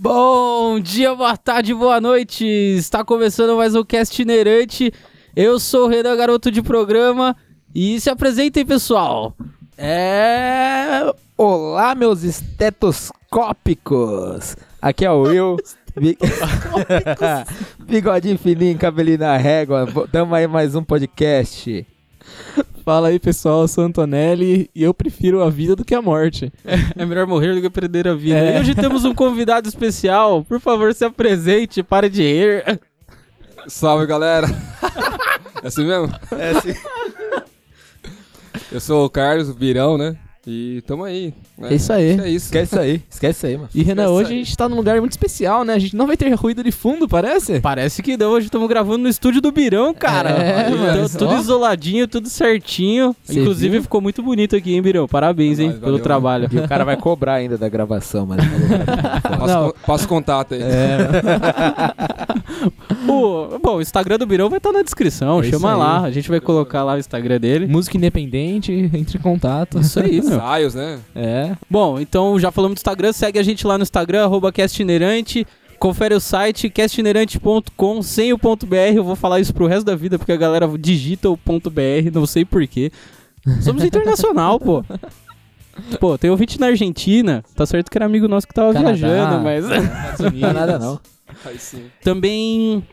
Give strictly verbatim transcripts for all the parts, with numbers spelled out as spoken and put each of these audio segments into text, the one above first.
Bom dia, boa tarde, boa noite. Está começando mais um Castinerante. Eu sou o Renan Garoto de Programa e se apresentem, pessoal. É... Olá, meus estetoscópicos. Aqui é o Will. Bigodinho fininho, cabelinho na régua. Tamo aí mais um podcast. Fala aí, pessoal, eu sou Antonelli e eu prefiro a vida do que a morte. É, é melhor morrer do que perder a vida. É. E hoje temos um convidado especial. Por favor, se apresente, pare de rir. Salve, galera. É assim mesmo? É assim. Eu sou o Carlos Birão, né? E tamo aí. É isso aí. É isso. Esquece isso aí. Esquece isso aí, mano. E Renan, hoje a gente tá num lugar muito especial, né? A gente não vai ter ruído de fundo, parece? Parece que não. Hoje estamos gravando no estúdio do Birão, cara. É, mano. Então, tudo isoladinho, tudo certinho. Cê Inclusive viu? Ficou muito bonito aqui, hein, Birão? Parabéns, é nóis, hein, valeu, pelo trabalho. E o cara vai cobrar ainda da gravação, mano. Passa Passo o contato aí. É. o, bom, o Instagram do Birão vai estar tá na descrição. É, chama lá. A gente vai colocar lá o Instagram dele. Música independente, entre em contato. Isso aí, mano. Ensaios, né? É. Bom, então já falamos do Instagram, segue a gente lá no Instagram, arroba Castinerante, confere o site castinerante ponto com, sem o ponto .br, eu vou falar isso pro resto da vida, porque a galera digita o ponto .br, não sei porquê. Somos internacional, pô. Pô, tem ouvinte na Argentina, tá certo que era amigo nosso que tava Canadá, viajando, mas... Não é nada, não. Aí sim. Também...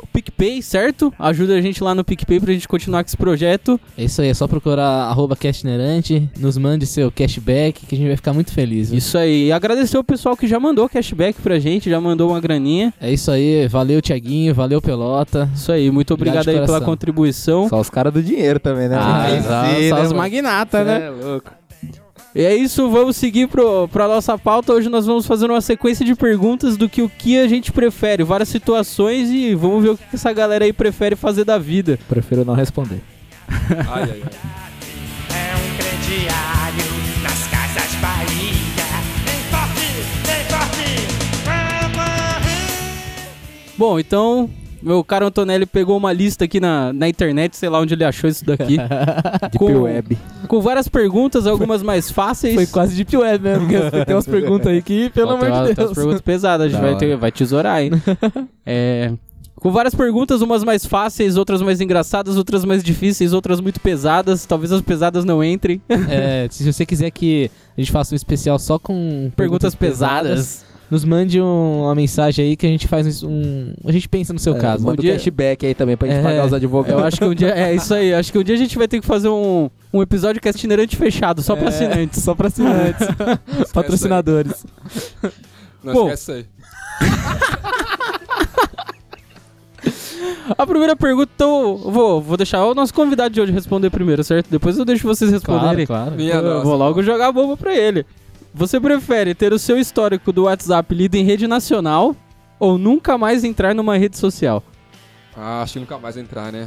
O PicPay, certo? Ajuda a gente lá no PicPay pra gente continuar com esse projeto. É isso aí, é só procurar arroba Castinerante, nos mande seu cashback que a gente vai ficar muito feliz. Viu? Isso aí, e agradecer o pessoal que já mandou cashback pra gente, já mandou uma graninha. É isso aí, valeu Thiaguinho, valeu Pelota. Isso aí, muito obrigado, obrigado aí pela contribuição. Só os caras do dinheiro também, né? Ah, é, só, sim, só né, os magnatas, né? É louco. E é isso, vamos seguir pro, pra nossa pauta. Hoje nós vamos fazer uma sequência de perguntas do que o que a gente prefere, várias situações, e vamos ver o que essa galera aí prefere fazer da vida. Prefiro não responder. Ai, ai, ai. Bom, então... Meu caro Antonelli pegou uma lista aqui na, na internet, sei lá onde ele achou isso daqui. Deep com, Web. Com várias perguntas, algumas mais fáceis. Foi quase Deep Web, né? Porque tem umas perguntas aí que, pelo amor de Deus. Tem umas perguntas pesadas, a gente vai, ter, vai tesourar, hein? É, com várias perguntas, umas mais fáceis, outras mais engraçadas, outras mais difíceis, outras muito pesadas. Talvez as pesadas não entrem. É, se você quiser que a gente faça um especial só com perguntas, perguntas pesadas... pesadas. Nos mande um, uma mensagem aí que a gente faz um... A gente pensa no seu é, caso. Manda um dia... cashback aí também pra gente é, pagar os advogados. Eu acho que um dia... É isso aí. Acho que um dia a gente vai ter que fazer um, um episódio Castinerante fechado, só é, pra assinantes. Só pra assinantes. Patrocinadores. Não bom, esquece aí. A primeira pergunta, então, vou, vou deixar o nosso convidado de hoje responder primeiro, certo? Depois eu deixo vocês responderem. Claro, claro. Eu, nossa, vou logo jogar a bomba pra ele. Você prefere ter o seu histórico do WhatsApp lido em rede nacional ou nunca mais entrar numa rede social? Ah, acho que nunca mais entrar, né?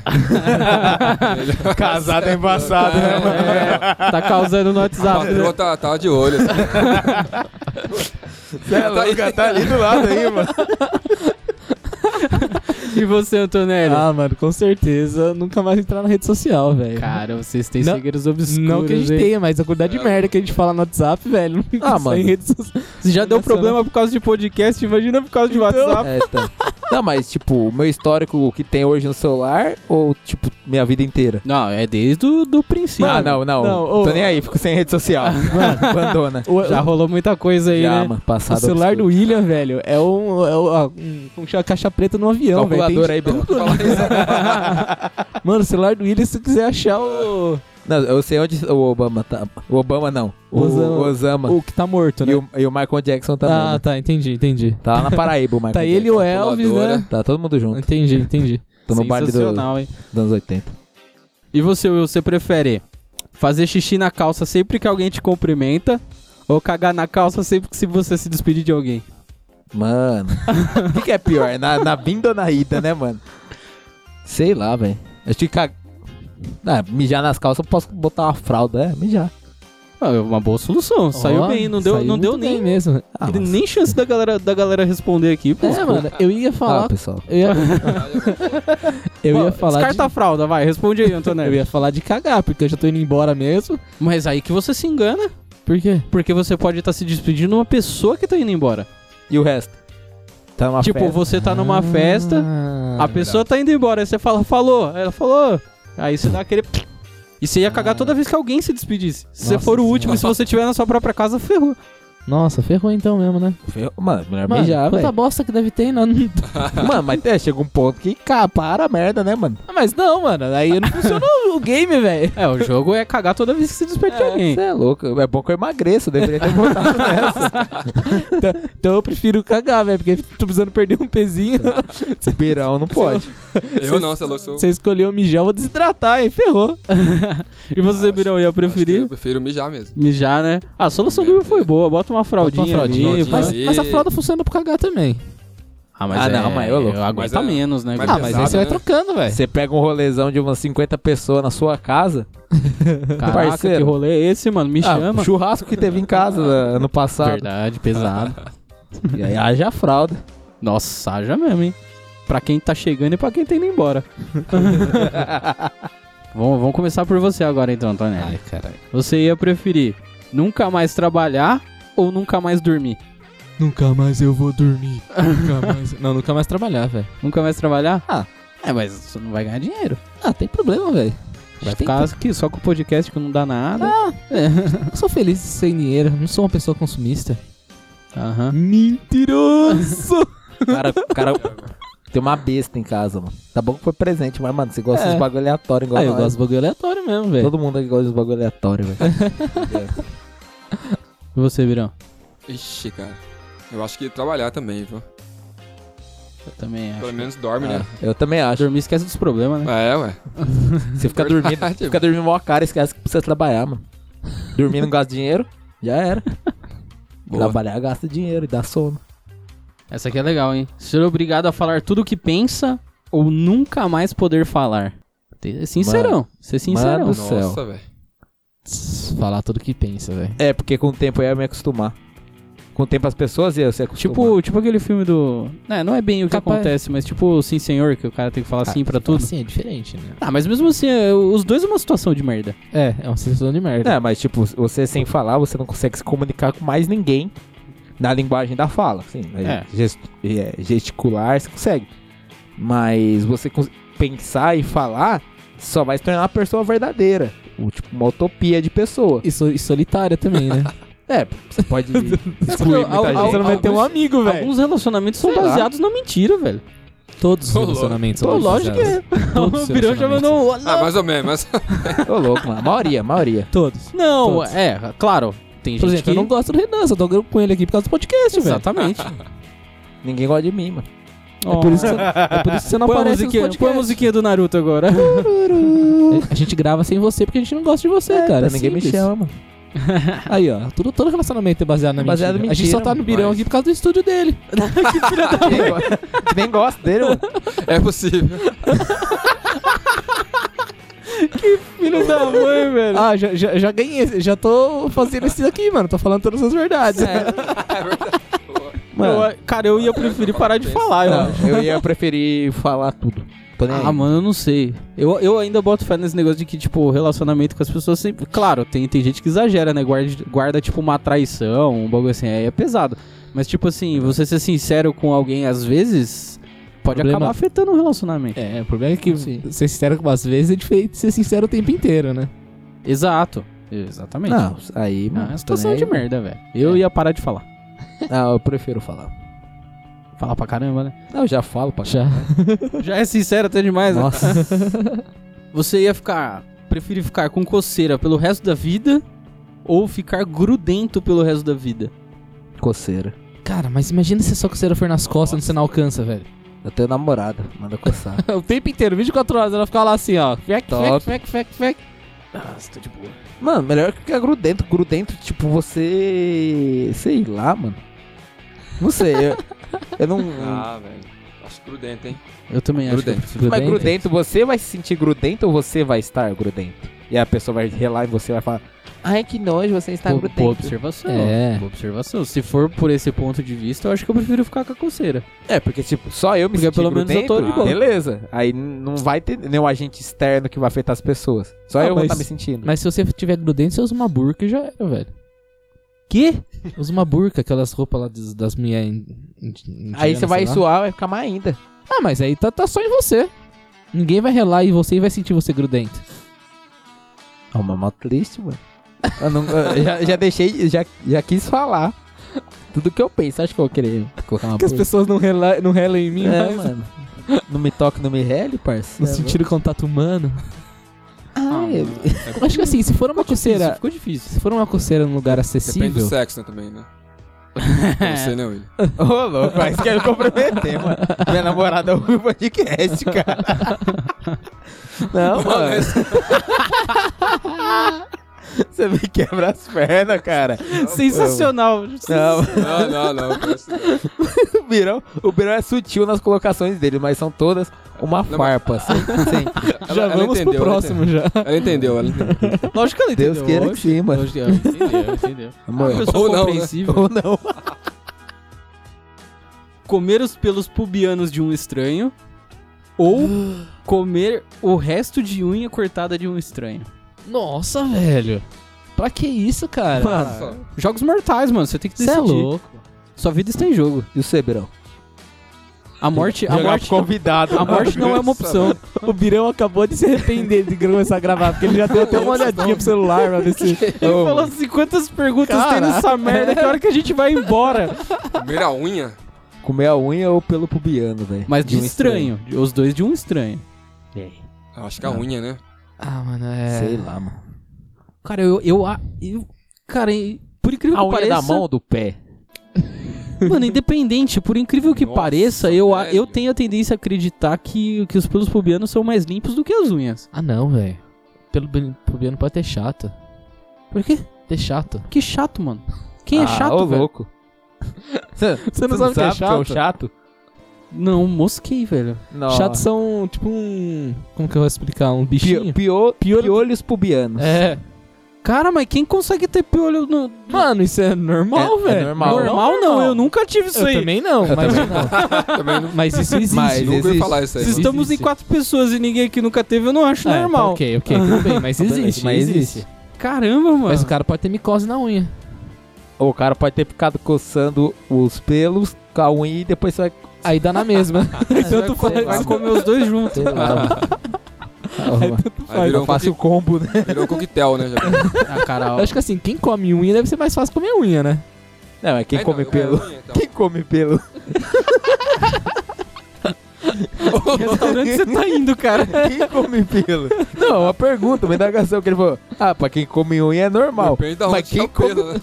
Casado é embaçado, né, mano? É, tá causando no WhatsApp. A patroa, né? tá, tá de olho. Você é louca, tá ali do lado aí, mano. E você, Antonelli? Ah, mano, com certeza nunca mais entrar na rede social, velho. Cara, vocês têm não, segredos obscuros. Não que a gente hein? tenha, mas a quantidade de merda que a gente fala no WhatsApp, velho. Ah, mano. Em rede social. Você já deu problema por causa de podcast, imagina por causa de então... WhatsApp. É, tá. Não, mas, tipo, o meu histórico que tem hoje no celular ou, tipo, minha vida inteira? Não, é desde o do princípio. Ah, não, não. não Tô ou... nem aí, fico sem rede social. Mano, abandona. O, já o... rolou muita coisa aí, já, né? Mano, passado o celular absurdo. Do William, velho, é um... É um, um, um caixa preta no avião, velho. Aí, mano, o celular do William, se tu quiser achar o... Não, eu sei onde o Obama tá. O Obama não. O Osama. O, Osama. o que tá morto, né? E o, e o Michael Jackson tá morto. Ah, né? Tá, entendi, entendi. Tá lá na Paraíba o Michael Tá Jackson. Ele e o Elvis, né? Tá todo mundo junto. Entendi, entendi. Tô no baile do, dos anos oitenta. E você, Will, você prefere fazer xixi na calça sempre que alguém te cumprimenta ou cagar na calça sempre que se você se despedir de alguém? Mano, o que, que é pior? Na, na vinda ou na ida, né, mano? Sei lá, velho. Acho que cagar. Ah, mijar nas calças, eu posso botar uma fralda, é? Mijar. Ah, uma boa solução. Saiu oh, bem, não deu, não deu nem mesmo. Ah, nem chance da galera, da galera responder aqui. Pô. É, mano, eu ia falar. Ah, pessoal. Eu ia, eu ia falar. Descarta de... a fralda, vai, responde aí, Antonelli. Eu ia falar de cagar, porque eu já tô indo embora mesmo. Mas aí que você se engana. Por quê? Porque você pode estar tá se despedindo de uma pessoa que tá indo embora. E o resto? Tá uma tipo, festa. Você tá numa festa, ah, a pessoa verdade. Tá indo embora, aí você fala, falou, ela falou. Aí você dá aquele... E você ia cagar toda vez que alguém se despedisse. Se Nossa, você for o último e se você tiver na sua própria casa, ferrou. Nossa, ferrou então mesmo, né? Ferrou, mano. Mulher mano, beijar, quanta bosta que deve ter, não. Mano, mas é, chega um ponto que, cara, para a merda, né, mano? Mas não, mano, aí não funciona o game, velho. É, o jogo é cagar toda vez que se despede de é, alguém. Você é louco, é bom que eu emagreço, deveria ter botado nessa. Então, então eu prefiro cagar, velho, porque tô precisando perder um pezinho. Birão não pode. Eu cê, não, você é louco. Você escolheu mijar, eu vou desidratar, hein, ferrou. E você, ah, Birão, ia preferir? Eu prefiro mijar mesmo. Mijar, né? Ah, a solução do meu foi boa, bota uma Uma fraldinha, uma fraldinha, ali, fraldinha mas, mas a fralda funciona pro cagar também. Ah, mas, ah, é, não, mas eu, eu aguento é, menos, né? Ah, pesado, mas aí você né? vai trocando, velho. Você pega um rolezão de umas cinquenta pessoas na sua casa. Caraca, parceiro. Que rolê é esse, mano? Me ah, chama. O churrasco que teve em casa ano passado. Verdade, pesado. E aí haja fralda. Nossa, haja mesmo, hein? Pra quem tá chegando e pra quem tá indo embora. vamos, vamos começar por você agora, então, Antonelli. Ai, caralho. Você ia preferir nunca mais trabalhar... ou nunca mais dormir? Nunca mais eu vou dormir. Nunca mais... Não, nunca mais trabalhar, velho. Nunca mais trabalhar? Ah, é, mas você não vai ganhar dinheiro. Ah, tem problema, velho. Vai ficar que só com o podcast que não dá nada. Ah, é. Eu sou feliz sem dinheiro. Não sou uma pessoa consumista. Aham. Uhum. Mentiroso! Cara, cara... Tem uma besta em casa, mano. Tá bom que foi presente, mas, mano, você gosta é. dos bagulho aleatório igual ah, eu gosto de bagulho aleatório mesmo, velho. Todo mundo aqui gosta de bagulho aleatório, velho. E você, Birão? Ixi, cara. Eu acho que trabalhar também, viu? Eu também acho. Pelo menos dorme, ah, né? Eu também acho. Dormir esquece dos problemas, né? É, ué. Você fica Verdade, dormindo, fica dormindo mó cara, esquece que precisa trabalhar, mano. Dormir não gasta dinheiro, já era. Boa. Trabalhar gasta dinheiro e dá sono. Essa aqui é legal, hein? Ser obrigado a falar tudo o que pensa ou nunca mais poder falar. Sincerão. Ser sincerão. Mano do céu. Nossa, velho. Falar tudo que pensa, velho. É, porque com o tempo eu ia me acostumar. Com o tempo as pessoas iam se acostumar. Tipo, tipo aquele filme do... É, não é bem o que Capaz... acontece, mas tipo Sim Senhor, que o cara tem que falar ah, sim pra tudo. Assim é diferente, né? Ah, mas mesmo assim, os dois é uma situação de merda. É, é uma situação de merda. É, mas tipo, você sem falar, você não consegue se comunicar com mais ninguém na linguagem da fala. Sim, é. Gest... é, gesticular, você consegue. Mas você pensar e falar só vai se tornar uma pessoa verdadeira. Tipo, uma utopia de pessoa. E, so, e solitária também, né? É, você pode excluir muita al, gente. Al, você não vai ter um amigo, velho. Alguns relacionamentos são baseados na mentira, velho. Todos os relacionamentos são baseados. Lógico que é. O Birão já mandou... Ah, mais ou menos. Ô, louco, mano. A maioria, a maioria. Todos. Não, Todos. é, claro. Tem gente Por exemplo, que... eu não gosto do Renan, só tô com ele aqui por causa do podcast, velho. Exatamente. Ninguém gosta de mim, mano. É por, isso que você, é por isso que você não põe aparece no podcast. Põe a musiquinha do Naruto agora. A gente grava sem você porque a gente não gosta de você, é, cara. É ninguém simples. Me chama. Aí, ó. Tudo, todo relacionamento é baseado na baseado mentira. mentira. A gente só tá no Birão mas... aqui por causa do estúdio dele. Que filha da mãe. Nem gosta dele, mano. É possível. Que filho da mãe, velho. Ah, já, já, já ganhei. Já tô fazendo isso aqui, mano. Tô falando todas as verdades. É, é verdade. Mano. Eu, cara, eu ia preferir parar de falar, eu acho. Eu ia preferir falar tudo. Ah, mano, eu não sei. Eu, eu ainda boto fé nesse negócio de que, tipo, relacionamento com as pessoas sempre... Claro, tem, tem gente que exagera, né? Guarda, guarda, tipo, uma traição, um bagulho assim. Aí é pesado. Mas, tipo assim, você ser sincero com alguém, às vezes, pode problema... acabar afetando o relacionamento. É, o problema é que Sim. ser sincero com as vezes é diferente de ser sincero o tempo inteiro, né? Exato. Exatamente. Não, aí, mano... É uma situação de merda, velho. Eu é. ia parar de falar. Ah, eu prefiro falar. Falar pra caramba, né? Não, eu já falo pra caramba. Já, já é sincero até demais, Nossa. né? Você ia ficar... Prefere ficar com coceira pelo resto da vida ou ficar grudento pelo resto da vida? Coceira. Cara, mas imagina se a sua coceira for nas costas Nossa. e você não alcança, velho. Eu tenho namorada, manda coçar. O tempo inteiro, vinte e quatro horas, ela ficava lá assim, ó. Fec, fec, fec, fec, fec. Nossa, tô de boa. Mano, melhor que ficar grudento. Grudento, tipo, você... Sei lá, mano. Não sei, eu, eu não... Ah, velho. Acho grudento, hein? Eu também grudento. acho. Grudento. Mas grudento, você vai se sentir grudento ou você vai estar grudento? E a pessoa vai relar e você vai falar... Ai, que nojo, você está boa, grudento. Boa observação. É. Boa observação. Se for por esse ponto de vista, eu acho que eu prefiro ficar com a coceira. É, porque, tipo, só eu me porque sentir grudento. Porque pelo menos eu tô de boa. Beleza. Aí não vai ter nenhum agente externo que vai afetar as pessoas. Só ah, eu mas, vou estar me sentindo. Mas se você tiver grudento, você usa uma burca e já era, velho. quê? Usa uma burca, aquelas roupas lá das, das mulheres. Aí você vai suar, vai ficar mais ainda. Ah, mas aí tá, tá só em você. Ninguém vai relar em você e vai sentir você grudento. É uma mó triste, mano. Eu não, eu já, já deixei, já, já quis falar. Tudo que eu penso, acho que eu vou querer colocar uma que as pessoas não relam não rela em mim, é, mas... mano. Não me toca, não me rele, parça. Não é, sentir o contato humano. Ah, ah, é... Acho que assim, se for uma ficou coceira... Difícil, ficou difícil. Se for uma coceira num lugar acessível... Depende do sexo, né, também, né? Não sei, não, ele. Ô, louco, mas quer me comprometer, mano. Minha namorada ouve o podcast, cara. Não, mano. Você me quebra as pernas, cara. Sensacional. Não, não, não. não. O, Birão, o Birão é sutil nas colocações dele, mas são todas uma não, farpa. Mas... Ela, já ela vamos entendeu, pro próximo, já. Ela entendeu, ela entendeu. Lógico que ela entendeu. Deus queira hoje, que sim, mano. Hoje ela entendeu, entendeu. Amor, ou não, né? Ou não. Comer os pelos pubianos de um estranho ou comer o resto de unha cortada de um estranho. Nossa, velho. Pra que isso, cara? Mano, jogos mortais, mano. Você tem que decidir. Você é louco. Sua vida está em jogo. E o C, Birão? A morte... A morte convidado. A morte não é uma opção. O Birão acabou de se arrepender de começar a gravar, porque ele já deu até uma olhadinha pro celular pra ver se... Ele falou assim, quantas perguntas cara, tem nessa merda, que hora que a gente vai embora? Comer a unha? Comer a unha ou pelo pubiano, velho. Mas de, de um estranho. estranho. Os dois de um estranho. E aí? Eu acho que a unha, né? Ah, mano, é... Sei lá, mano. Cara, eu... eu, eu cara, por incrível a que pareça... A unha da mão ou do pé? Mano, independente, por incrível que Nossa, pareça, eu, eu tenho a tendência a acreditar que, que os pelos pubianos são mais limpos do que as unhas. Ah, não, velho. Pelo pubiano pode ter chato. Por quê? Ter chato. Que chato, mano. Quem ah, é chato, velho? Ah, louco. Você, Você não, não sabe, sabe que é chato? Que é o chato? Não, mosquei, velho. Não. Chato são, tipo, um... Como que eu vou explicar? Um bichinho? Pio, pio, piolhos pubianos. É. Cara, mas quem consegue ter piolho no... Mano, isso é normal, é, velho. É normal. Normal, normal não, normal. Eu nunca tive isso eu aí. Também não, eu mas... Também não. também não. Mas isso existe. Mas eu existe. Falar isso aí. Se estamos existe. Em quatro pessoas e ninguém aqui nunca teve, eu não acho é, normal. Tá, ok, ok, tudo bem, mas existe. Mas existe. existe. Caramba, mano. Mas o cara pode ter micose na unha. Ou o cara pode ter ficado coçando os pelos com a unha e depois você vai... Aí dá na mesma. Aí tanto faz. Vai comer os dois juntos. Aí tanto faz. Eu faço o combo, né? Virou um coquetel, né? Ah, cara, ó. Eu acho que assim, quem come unha deve ser mais fácil comer unha, né? Não, é quem Ai, come não, pelo. Unha, então. Quem come pelo? Que restaurante você tá indo, cara? Quem come pelo? Não, uma pergunta, uma indagação que ele falou. Ah, pra quem come unha é normal. Mas quem come... Pelo, né?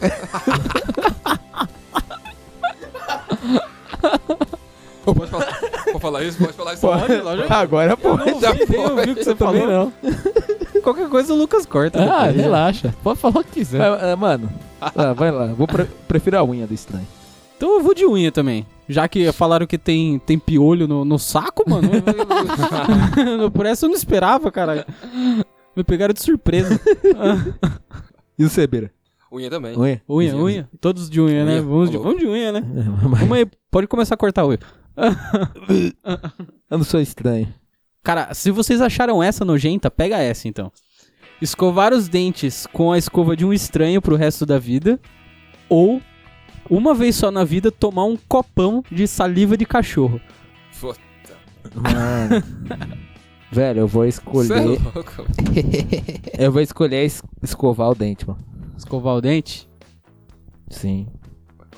Oh, pode, falar, pode falar isso? Pode falar isso? Pode, pode. Agora pode. Eu não vi, nem ouvi o que você falou. Não. Qualquer coisa o Lucas corta. Ah, depois, relaxa. Já. Pode falar o que quiser. Ah, mano, ah, vai lá. Vou pre- prefiro a unha do estranho. Então eu vou de unha também. Já que falaram que tem, tem piolho no, no saco, mano. Por essa eu não esperava, caralho. Me pegaram de surpresa. E o Cebira? Unha também. Unha, unha. unha. unha. Todos de unha, unha. né? Vamos de, vamos de unha, né? É, mas... Mãe, pode começar a cortar a unha. Eu não sou estranho. Cara, se vocês acharam essa nojenta, pega essa então. Escovar os dentes com a escova de um estranho pro resto da vida. Ou, uma vez só na vida, tomar um copão de saliva de cachorro. Puta. Mano. Velho, eu vou escolher. Você é louco. Eu vou escolher es- escovar o dente, mano. Escovar o dente? Sim.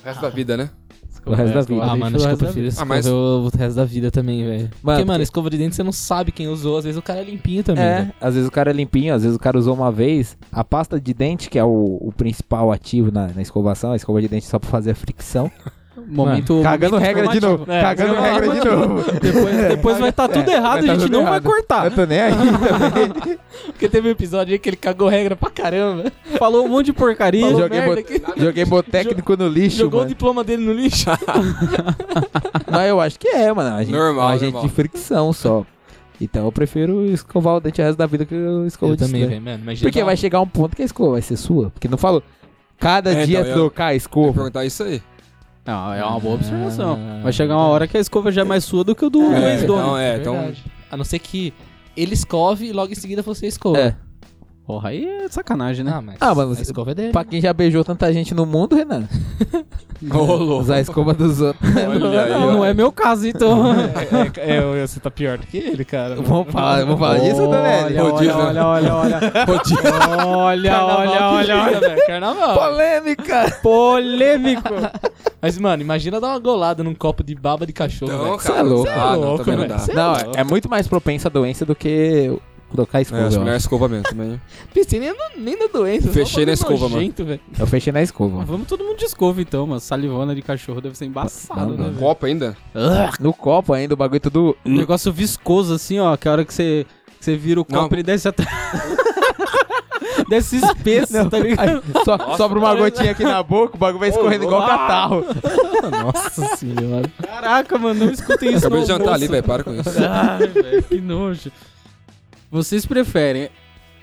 O resto ah. da vida, né? O resto da vida. Ah, mano, acho que eu prefiro escovar ah, mas... o resto da vida também, velho. Porque, porque, mano, escova de dente você não sabe quem usou. Às vezes o cara é limpinho também. É, né? Às vezes o cara é limpinho, às vezes o cara usou uma vez. A pasta de dente, que é o, o principal ativo na, na escovação, a escova de dente só pra fazer a fricção. Momento, mano, cagando momento regra formativo. de novo. É, cagando é, regra de novo. Depois, depois vai estar tá tudo é, errado e a gente tá não errado. vai cortar. Eu tô nem aí também. Porque teve um episódio aí que ele cagou regra pra caramba. Falou um monte de porcaria. Falou joguei merda, bo... que... joguei botécnico no lixo. Jogou mano. o diploma dele no lixo. Mas eu acho que é, mano. A gente, normal, a gente normal. de fricção só. Então eu prefiro escovar o dente o resto da vida que eu escovo eu de também, véio, mano. Porque vai chegar um ponto que a escova vai ser sua. Porque não falou. Cada é, dia então, trocar a escova. Eu ia perguntar isso aí. Não, é uma boa observação. Ah, vai chegar uma hora que a escova já é mais sua do que o do é, ex-dono. Não, é, então... A não ser que ele escove e logo em seguida você escova. É. Porra, aí é sacanagem, né? Ah, mas, ah, mas a escova é dele. Pra quem já beijou tanta gente no mundo, Renan. Golou. Usar a escova dos outros. Olha, não, aí, não é meu caso, então. é, é, é, você tá pior do que ele, cara. Vamos falar, vamos falar disso, Antonelli. Olha, olha, olha, olha. Olha, olha, olha, olha. Carnaval. Polêmica. Polêmico. Mas, mano, imagina dar uma golada num copo de baba de cachorro. Então, cara, é louco. Ah, não, louco, não, dá. não é, é muito mais propensa a doença do que... Colocar a escova. É, acho melhor escova mesmo também. Pensei nem, nem na doença. Fechei na escova, nojento, mano. Véio. Eu fechei na escova. Ah, vamos todo mundo de escova então, mano. Salivona de cachorro deve ser embaçado, não, né? No copo ainda? Uh, no copo ainda, o bagulho tudo... Um negócio viscoso assim, ó. Que a hora que você, que você vira o copo, não. Ele desce atrás. Desce espesso, não, tá ligado? Ai, só, nossa, sobra uma gotinha aqui na boca, o bagulho vai escorrendo, oh, igual catarro. Nossa senhora. Caraca, mano, não escutem isso. Acabei de jantar ali, velho. Para com isso. Ai, velho, que nojo. Vocês preferem,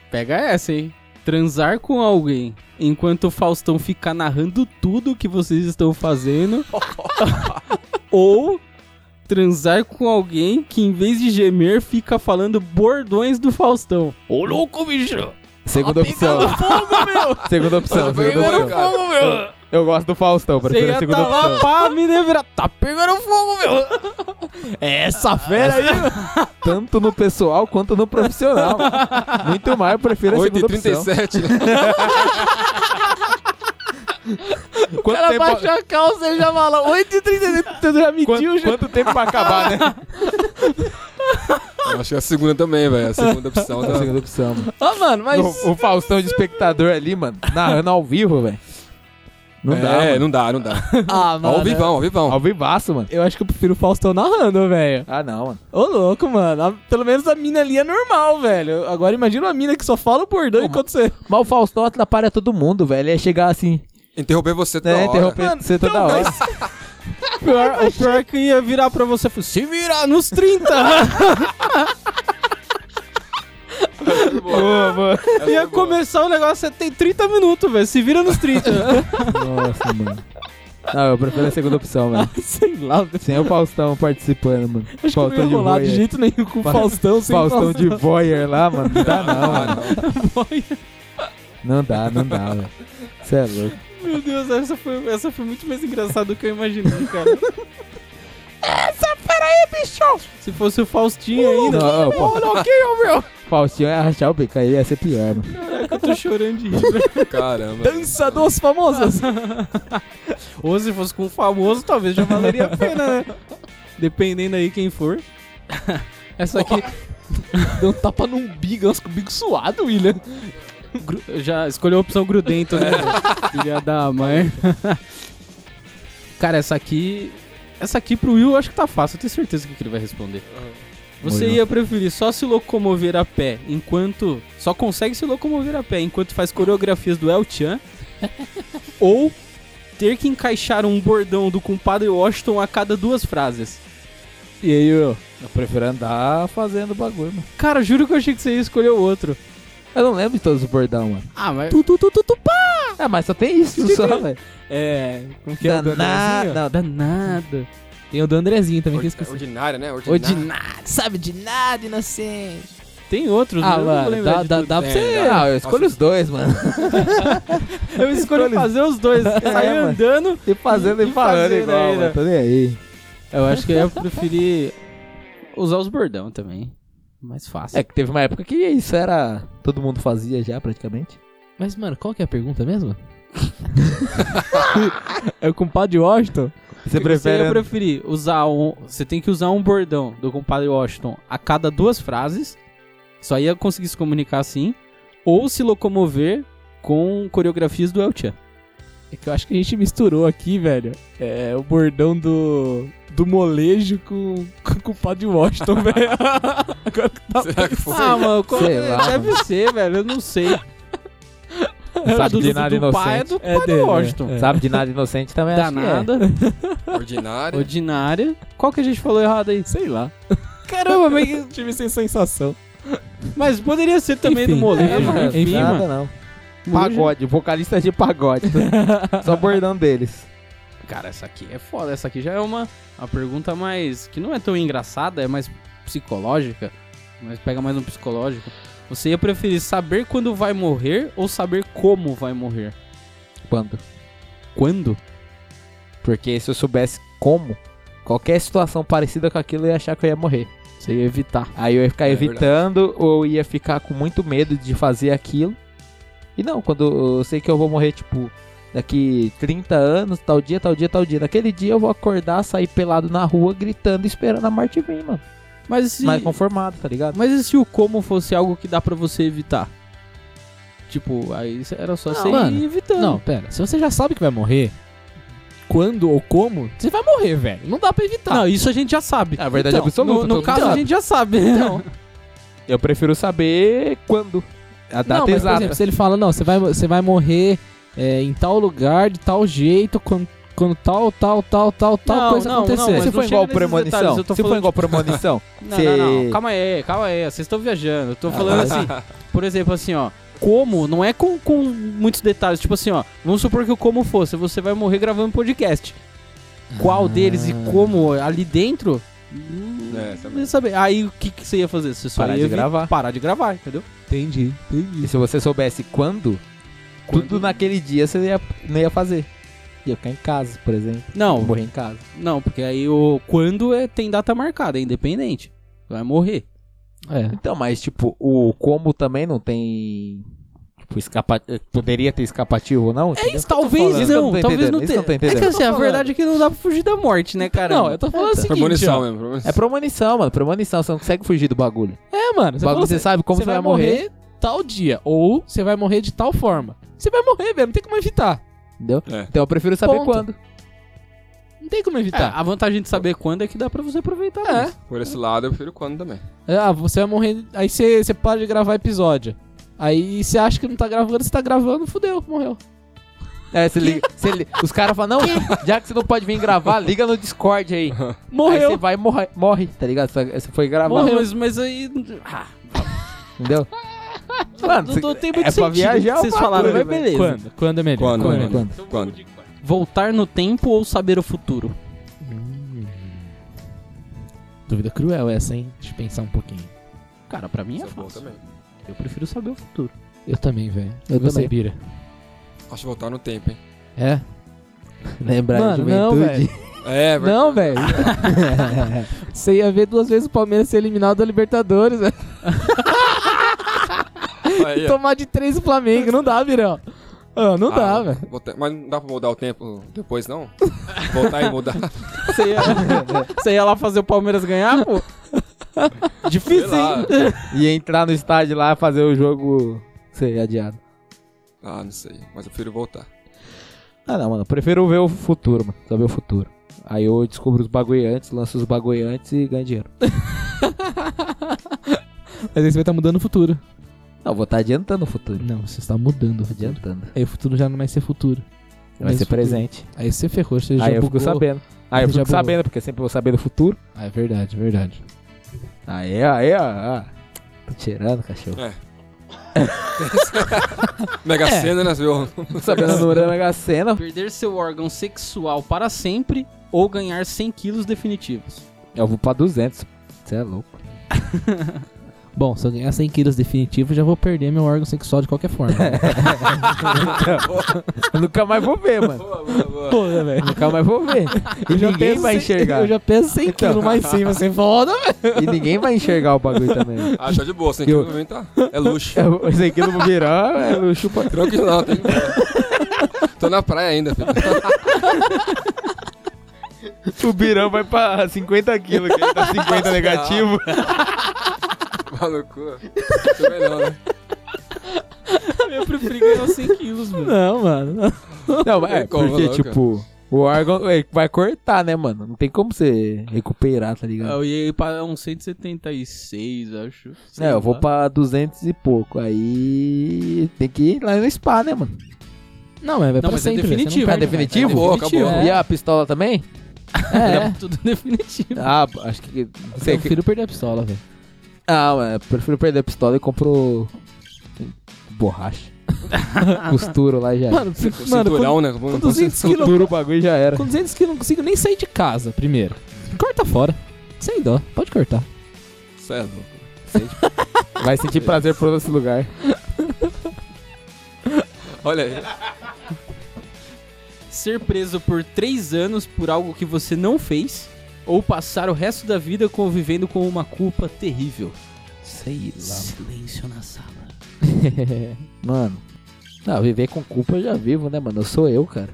pega essa, hein, transar com alguém enquanto o Faustão ficar narrando tudo que vocês estão fazendo, ou transar com alguém que em vez de gemer fica falando bordões do Faustão? Ô louco, bicho! Segunda opção. Fogo, meu. Segunda opção, segunda opção. Fogo, meu. Eu gosto do Faustão, prefiro a segunda opção. Você ia tá lá, pá, me deverá. Tá pegando fogo, meu. É essa fera aí, mano. Tanto no pessoal quanto no profissional. Muito mais, eu prefiro a segunda opção. oito e trinta e sete. O quanto cara tempo... baixa a calça e já fala oito e trinta e sete, tu já mentiu, quanto, já. Quanto tempo pra acabar, né? Eu acho que a segunda também, velho. A segunda opção. Tá? A segunda opção, mano. Ah, mano, mas... O, o Faustão de espectador ali, mano, narrando ao vivo, velho. Não é, dá, mano. não dá, não dá. Ah, mano. Ao vivão, ao vivão. Ao vivaço, mano. Eu acho que eu prefiro o Faustão narrando, velho. Ah, não, mano. Ô, louco, mano. A, pelo menos a mina ali é normal, velho. Agora imagina uma mina que só fala o bordão oh, enquanto você... Mas o Faustão atrapalha todo mundo, velho. É chegar assim... Interromper você toda é, hora. É, interromper mano, você toda então, hora. Mas... Pior, o pior que ia virar pra você foi, se virar nos trinta. Boa, boa. Ia é começar boa. O negócio, você tem trinta minutos, velho. Se vira nos trinta. Nossa, mano. Não, eu prefiro a segunda opção, velho. Ah, sei lá. Sem o Faustão participando, mano. Acho Faustão que eu não ia rolar de, de jeito nenhum com o Faustão. Sem Faustão, Faustão de voyeur lá, mano. Não dá não, mano. Não dá, não dá, velho. Você é louco. Meu Deus, essa foi, essa foi muito mais engraçada do que eu imaginei, cara. Essa, pera aí, bicho! Se fosse o Faustinho uh, ainda... Ô, louquinho, meu! Faustinho ia rachar o bico, aí ia ser pior, mano. Caraca, eu tô chorando de rir. Caramba. Dança dos famosos! Ou se fosse com o famoso, talvez já valeria a pena, né? Dependendo aí quem for. Essa aqui... Deu um tapa no umbigo, nossa, com o bico suado, William. Gru... Já escolheu a opção grudento, né? Filha da mãe. Cara, essa aqui... Essa aqui pro Will eu acho que tá fácil. Eu tenho certeza que ele vai responder. Você ia preferir só se locomover a pé enquanto... Só consegue se locomover a pé enquanto faz coreografias do El Chan. Ou ter que encaixar um bordão do compadre Washington a cada duas frases. E aí, Will? Eu prefiro andar fazendo bagulho, mano. Cara, juro que eu achei que você ia escolher o outro. Eu não lembro de todos os bordão, mano. Ah, mas... Tu, tu, tu, tu, tu, pá! Ah, mas só tem isso só, velho. É... Como que é? Danado. Não, danado. Tem o do Andrezinho também, Ordi- que eu esqueci. Ordinário, né? Ordinário. Ordinário. Sabe de nada, inocente. Tem outros, ah, mano. Eu não dá, dá, dá pra você... É, ah, eu escolho os dois, mano. Eu escolho fazer os dois. Sair é, andando... E fazendo e, e falando igual, mano. Tô nem aí. Eu acho que eu ia preferir usar os bordão também. Mais fácil. É que teve uma época que isso era... Todo mundo fazia já, praticamente. Mas, mano, qual que é a pergunta mesmo? É o compadre Washington? Você prefere... Você ia preferir usar um... Você tem que usar um bordão do compadre Washington a cada duas frases. Só ia conseguir se comunicar assim. Ou se locomover com coreografias do El Chan. É que eu acho que a gente misturou aqui, velho. É o bordão do... Do molejo com, com o padre Washington, velho. Agora que tá... Será que foi? Ah, mano, sei é? Lá, deve mano. Ser, velho. Eu não sei. Sabe do, de nada do, do inocente. Pai é do é padre Washington. É. Sabe de nada inocente também. Dá nada. É. Ordinária. Ordinária. Qual que a gente falou errado aí? Sei lá. Caramba, mas eu tive sem sensação. Mas poderia ser também enfim, do molejo. É, mano. Enfim, nada, mano. Não. Pagode. Vocalista de pagode. Só bordão deles. Cara, essa aqui é foda. Essa aqui já é uma, uma pergunta mais... Que não é tão engraçada, é mais psicológica. mas pega mais um psicológico. Você ia preferir saber quando vai morrer ou saber como vai morrer? Quando. Quando? Porque se eu soubesse como, qualquer situação parecida com aquilo eu ia achar que eu ia morrer. Você ia evitar. Aí eu ia ficar é evitando verdade. Ou ia ficar com muito medo de fazer aquilo. E não, quando eu sei que eu vou morrer, tipo, daqui trinta anos, tal dia, tal dia, tal dia. Naquele dia eu vou acordar, sair pelado na rua, gritando, esperando a morte vir, mano. Mas se... mais conformado, tá ligado? Mas e se o como fosse algo que dá pra você evitar? Tipo, aí era só não, você mano, ir evitando. Não, pera. Se você já sabe que vai morrer, quando ou como, você vai morrer, velho. Não dá pra evitar. Não, isso a gente já sabe. É a verdade então, absoluta. No, no caso, sabe. A gente já sabe. Então, eu prefiro saber quando. A data não, mas, exata. Por exemplo, se ele fala, não, você vai, você vai morrer é, em tal lugar, de tal jeito, quando... Quando tal, tal, tal, tal, tal não, coisa não, acontecer. Não, se for igual premonição, detalhes, se for igual de... premonição... não, cê... não, não, calma aí, calma aí, vocês estão viajando. Eu tô falando ah, assim, por exemplo, assim, ó, como, não é com, com muitos detalhes, tipo assim, ó, vamos supor que o como fosse, você vai morrer gravando podcast. Qual ah. deles e como, ali dentro, hum, é, não ia saber. Aí o que, que você ia fazer? Você só parar ia de gravar. Parar de gravar, entendeu? Entendi, entendi. E se você soubesse quando, quando... tudo naquele dia você ia, não ia fazer. Ia ficar em casa, por exemplo. Não. Morrer em casa. Não, porque aí o quando é, tem data marcada, é independente. Vai morrer. É. Então, mas tipo, o como também não tem... Tipo, escapa... poderia ter escapativo ou não? É isso, talvez não. Talvez não tenha. É que assim, a verdade é que não dá pra fugir da morte, né, cara? Não, eu tô falando é, o seguinte... Premonição mesmo. Premonição. É premonição, mano. Premonição, você não consegue fugir do bagulho. É, mano. Você, o bagulho, você sabe como você vai, vai morrer tal dia. Ou você vai morrer de tal forma. Você vai morrer, velho. Não tem como evitar. Entendeu? É. Então eu prefiro saber Ponto. Quando. Não tem como evitar. É, a vantagem de saber quando é que dá pra você aproveitar. É. Por esse lado eu prefiro quando também. Ah, é, você vai morrer. Aí você, você para de gravar episódio. Aí você acha que não tá gravando, você tá gravando, fudeu, morreu. É, você liga, você liga. Os caras falam, não, já que você não pode vir gravar, liga no Discord aí. Morreu. Aí você vai e morre, morre, tá ligado? Você foi gravar. Morreu, mas, mas aí. Ah. Entendeu? Mano, não, não tem muito é sentido pra viajar, vocês falaram, mas beleza. Quando? Quando é melhor? Quando? Quando? É melhor? Quando? Quando? Voltar no tempo ou saber o futuro? Hum. Dúvida cruel essa, hein? Deixa eu pensar um pouquinho. Cara, pra mim é, é fácil. Eu prefiro saber o futuro. Eu também, velho. Eu Você também. Bira? Acho que voltar no tempo, hein? É? Lembrar Mano, de juventude? Não, é, porque... Não, velho. Você ia ver duas vezes o Palmeiras ser eliminado da Libertadores, velho. Aí, tomar de três o Flamengo, não dá, Birão. Ah, não ah, dá, velho. Mas não dá pra mudar o tempo depois, não? Voltar e mudar. Você ia, você ia lá fazer o Palmeiras ganhar, pô? Difícil, hein? Ia entrar no estádio lá, fazer o jogo ser adiado. Ah, não sei. Mas eu prefiro voltar. Ah, não, mano. Eu prefiro ver o futuro, mano. Saber o futuro. Aí eu descubro os bagulho antes, lanço os bagulho antes e ganho dinheiro. Mas aí você vai estar mudando o futuro. Não, vou estar adiantando o futuro. Não, você está mudando. Adiantando. Aí o futuro já não vai ser futuro. Vai, vai ser futuro. Presente. Aí você ferrou, você já Aí eu bugou, fico sabendo. Aí eu fico sabendo, porque sempre vou saber do futuro. Ah, é verdade, verdade. Aí, aí, ó. Tô tirando, cachorro. É. Mega Sena, é. né, senhor? Sabendo o número da Mega Sena. Perder seu órgão sexual para sempre ou ganhar cem quilos definitivos. Eu vou pra duzentos. Você é louco. Bom, se eu ganhar cem quilos definitivo, já vou perder meu órgão sexual de qualquer forma. Eu nunca mais vou ver, mano. Boa, boa, boa. Porra, velho. Nunca mais vou ver. E eu ninguém vai enxergar. Eu já peso cem quilos mais cima, sem foda, velho. E ninguém vai enxergar o bagulho também. Ah, tá de boa. cem quilos pra mim tá. É luxo. É, cem quilos pra virar, é luxo. Pra... Tranquilo, não. Tem... Tô na praia ainda, filho. O Birão vai pra cinquenta quilos, que ele tá cinquenta negativo. Maluco. Isso é melhor, né? Eu preferi ganhar cem quilos, mano. Não, mano. Não, não é porque, louca. Tipo, o órgão vai cortar, né, mano? Não tem como você recuperar, tá ligado? Eu ia pra uns cento e setenta e seis, acho. Não, eu vou pra duzentos e pouco. Aí tem que ir lá no spa, né, mano? Não, mas vai não, pra mas sempre. É definitivo. É definitivo? Pô, acabou. É. E a pistola também? É, é. Tudo definitivo. Ah, acho que... Eu prefiro perder a pistola, velho. Ah, mano, eu prefiro perder a pistola e compro borracha. Costuro lá e já era. Mano, mano cinturão, com, né? Com, com duzentos quilos, o bagulho já era. Com duzentos quilos não consigo nem sair de casa primeiro. Corta fora. Sem dó. Pode cortar. Certo. cacete. Vai sentir prazer por outro lugar. Olha aí. Ser preso por três anos por algo que você não fez ou passar o resto da vida convivendo com uma culpa terrível. Sei lá. Silêncio na sala. Mano. Não, viver com culpa eu já vivo, né, mano? Eu sou eu, cara.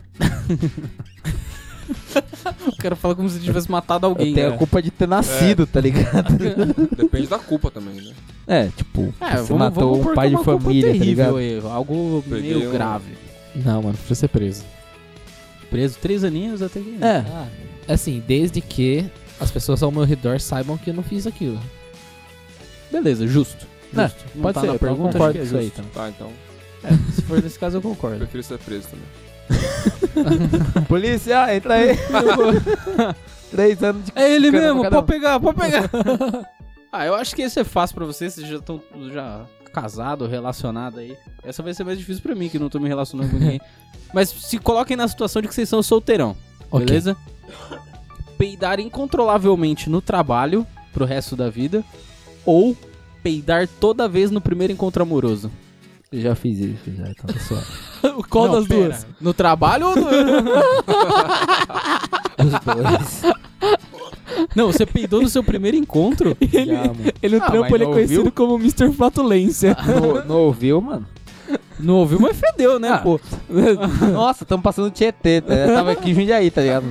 O cara fala como se tivesse matado alguém. Eu tenho cara. A culpa de ter nascido, é. Tá ligado? Depende da culpa também, né? É, tipo, é, você vamos, matou vamos um pai de família, terrível, tá ligado? Algo Peguei meio um... grave. Não, mano, precisa ser preso. Preso três aninhos até que... É, ah, assim, desde que as pessoas ao meu redor saibam que eu não fiz aquilo. Beleza, justo. Não, justo. Não pode tá ser, na pergunta, eu concordo com isso aí. Então. Tá, então... É, se for nesse caso eu concordo. Eu prefiro ser preso também. Polícia, entra aí. Três anos de... É ele mesmo, pode pegar, pode pegar. Ah, eu acho que esse é fácil pra vocês. Vocês já estão já casados, relacionados aí. Essa vai ser mais difícil pra mim, que não tô me relacionando com ninguém. Mas se coloquem na situação de que vocês são solteirão, okay. Beleza? Peidar incontrolavelmente no trabalho pro resto da vida ou peidar toda vez no primeiro encontro amoroso. Eu já fiz isso, já, então, pessoal. Qual não, das pera. Duas? No trabalho ou no... Os dois. Não, você peidou no seu primeiro encontro? Ele, já, ele no ah, trampo, ele é conhecido ouviu? Como mister Flatulência. Não, não ouviu, mano? Não ouviu, mas fedeu, né, ah. pô? Nossa, estamos passando Tietê, tá? Eu tava aqui em Jundiaí, tá ligado?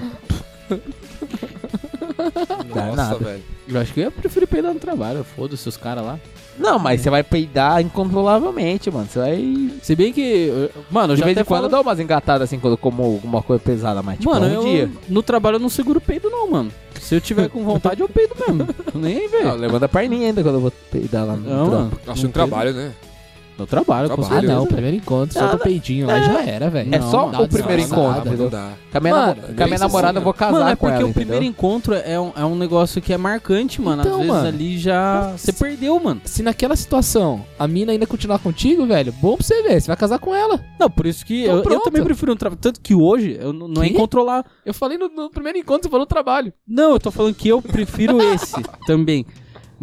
Nossa, nada. Velho. Eu acho que eu ia preferir peidar no trabalho, foda-se os caras lá. Não, mas você vai peidar incontrolavelmente, mano. Você vai... Se bem que... Mano, eu já de vez em quando falo... eu dou umas engatadas, assim, quando eu como alguma coisa pesada, mas tipo, mano, um eu, dia... no trabalho eu não seguro peido, não, mano. Se eu tiver com vontade, eu peido mesmo. Nem aí, velho. Levanta a perninha ainda quando eu vou peidar lá no não, trampo. Acho um trabalho, né? No trabalho, com certeza. Ah, não, primeiro encontro, só do peidinho. É. Aí já era, velho. É só o primeiro encontro, entendeu? Com a minha, mano, namor- com a minha namorada eu vou casar mano, é com ela, mano, é porque o primeiro encontro é um, é um negócio que é marcante, mano. Então, às vezes mano, ali já... Você perdeu, mano. Se naquela situação a mina ainda continuar contigo, velho, bom pra você ver. Você vai casar com ela. Não, por isso que então, eu, eu também prefiro um trabalho. Tanto que hoje, eu n- não é encontrolar. Eu falei no, no primeiro encontro, você falou trabalho. Não, eu tô falando que eu prefiro esse também.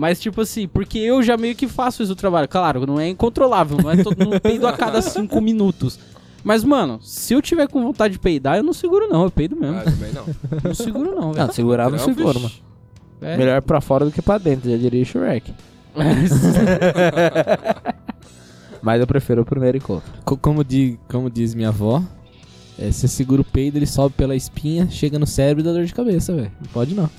Mas, tipo assim, porque eu já meio que faço isso do trabalho. Claro, não é incontrolável, não é todo mundo peido a cada cinco minutos. Mas, mano, se eu tiver com vontade de peidar, eu não seguro não, eu peido mesmo. Ah, também não. Não seguro não, velho. Não, segurar eu não seguro, mano. É. Melhor pra fora do que pra dentro, já diria o Shrek. Mas eu prefiro o primeiro encontro. Como, di, como diz minha avó, é, você segura o peido, ele sobe pela espinha, chega no cérebro e dá dor de cabeça, velho. Não pode não.